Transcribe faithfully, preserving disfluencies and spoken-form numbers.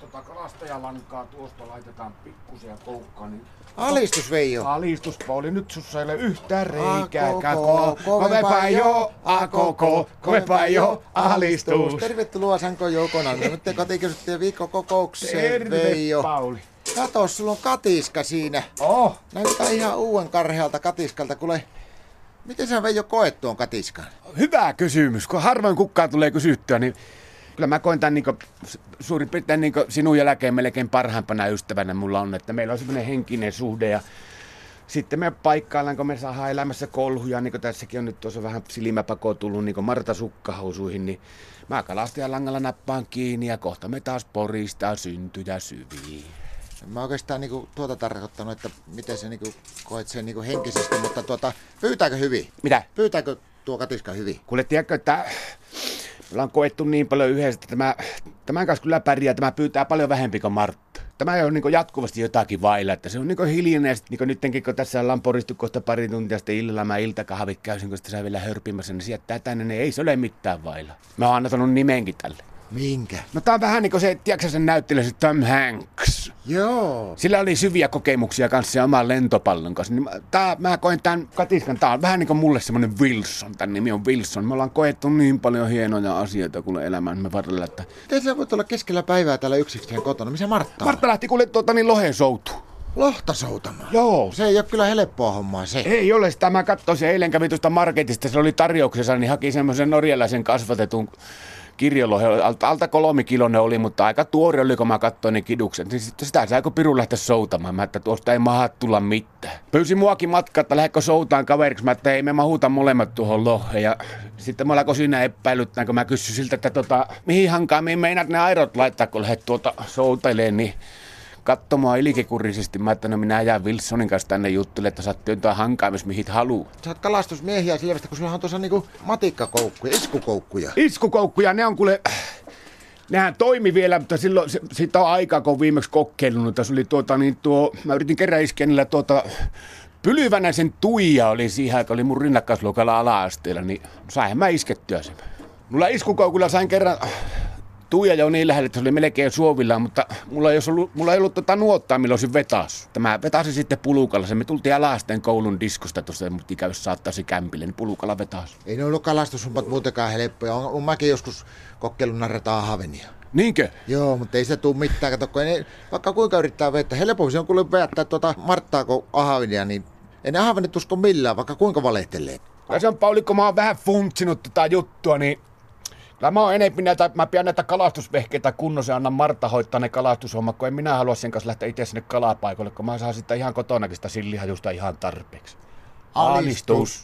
tota kalastajalankaa tuosta laitetaan pikkusia koukkaan. Niin... Alistus, Veijo. Alistus, Pauli. Nyt sussa ei ole yhtään reikää. Koko, kovepa jo, a koko, kovepa jo, alistus. Tervetuloa Sanko Joukona. Nyt te katikysyttiin viikkokokoukseen, Veijo. Terve, Pauli. Kato, sulla on katiska siinä. Oh. Näyttää ihan uuden karhealta katiskalta. Kule, miten sä, Veijo, koet tuon katiskan? Hyvä kysymys. Kun harvoin kukaan tulee kysyttyä, niin... Kyllä mä koen tämän niin kuin, suurin piirtein niin kuin sinun jälkeen melkein parhaimpana ystävänä mulla on, että meillä on semmoinen henkinen suhde ja sitten me paikkaillaan, kun me saadaan elämässä kolhuja, niin kuin tässäkin on nyt tuossa vähän silmäpako tullut niin kuin Martta sukkahousuihin, niin mä kalastajan langalla nappaan kiinni ja kohta me taas poristaa syntyjä syviin. Mä oikeastaan niin kuin, tuota tarkoittanut, että miten sä niin kuin, koet sen niin kuin henkisesti, mutta tuota, pyytääkö hyvin? Mitä? Pyytääkö tuo katiska hyvin? Kuule, tiedätkö, että... Me ollaan koettu niin paljon yhdessä, että tämä, tämän kanssa kyllä pärjää. Tämä pyytää paljon vähempi kuin Martta. Tämä on niin jatkuvasti jotakin vailla. Että se on niin hiljainen. Niin nytkin, kun tässä ollaan poristu kohta pari tuntia sitten illalla, mä iltakahvit käysin, kun sitä sä vielä hörpimässä, niin sieltä tänne niin ei se ole mitään vailla. Mä oon antanut nimenkin tälle. Minkä? No tää on vähän niin kuin se, tiedätkö sen näyttelijä, se Tom Hanks. Joo. Sillä oli syviä kokemuksia kanssa oman lentopallon kanssa. Niin mä, tää, mä koen tämän katiskan, tää on vähän niin kuin mulle semmonen Wilson, tän nimi on Wilson. Me ollaan koettu niin paljon hienoja asioita kuule elämämme varrella, että... Miten sä voit olla keskellä päivää täällä yksikseen kotona? Missä Martta on? Martta lähti kuule tuota niin lohen soutuun. Lohta soutamaan? Joo. Se ei ole kyllä helppoa hommaa se. Ei ole sitä. Mä katsoin eilen kävin tuosta marketista, se oli tarjouksessa, niin haki semmoisen norjalaisen kasvatetun... Kirjolohe, alta kolmikilonen oli, mutta aika tuori oli, kun mä katsoin ne kidukset. Sitä saiko piru lähteä soutamaan. Mä että tuosta ei maha tulla mitään. Pyysi muakin matkaa, että lähdekö soutaan kaveriksi. Mä että ei me mahuta molemmat tuohon loheen. Ja sitten mä alkoi siinä epäilyttää, kun mä kysyin siltä, että tota, mihin hankaan, mihin meinat ne airot laittaa, kun lähdet tuota soutailemaan, niin katsomaan ilkikurisesti. Mä että no minä jään Wilsonin kanssa tänne juttuille, että saat työntää hankaa, jos mihin haluu. Sä oot kalastusmiehiä selvästi, kun sulla on tuossa niinku matikkakoukkuja, iskukoukkuja. Iskukoukkuja, ne on kuule... Nehän toimi vielä, mutta silloin se, sitä on aikaa, kun on viimeksi kokeillut, että se oli tuota niin tuo... Mä yritin kerran iskeä niillä tuota... Pylyvänäisen Tuija oli siihen aikaan, oli mun rinnakkaisluokalla ala-asteella, niin sainhan mä iskettyä sen. Mulla iskukoukulla sain kerran... Tuija jo niin lähellä, että se oli melkein suovillaan, mutta mulla ei ollut, mulla ei ollut tota nuottaa, milloin olisin vetas. Mä vetasin sitten pulukalla. Se me tultiin alaasteen koulun diskosta tuossa, mutta ikävys saattaisi kämpille, niin pulukalla vetas. Ei ne ollut kalastushumpat muutenkaan helppoja. On, on mäkin joskus kokeillut narrata Ahavenia. Niinkö? Joo, mutta ei sitä tule mitään. Kato, kun ei, vaikka kuinka yrittää vetää. Helpompi se on kuule vetää tuota Marttaa kuin Ahavenia, niin ei ne Ahavenit usko millään, vaikka kuinka valehtelee. Ja se on, Pauli, kun mä oon vähän funtsinut tätä juttua, niin... Mä oon enempi näitä, mä pidän näitä kalastusvehkeitä kunnossa ja annan Martta hoittaa ne kalastushommat, kun en minä halua sen kanssa lähteä itse sinne kalapaikoille, kun mä saan sitä ihan kotonakin sitä sillihajusta ihan tarpeeksi. Alistus! Alistus.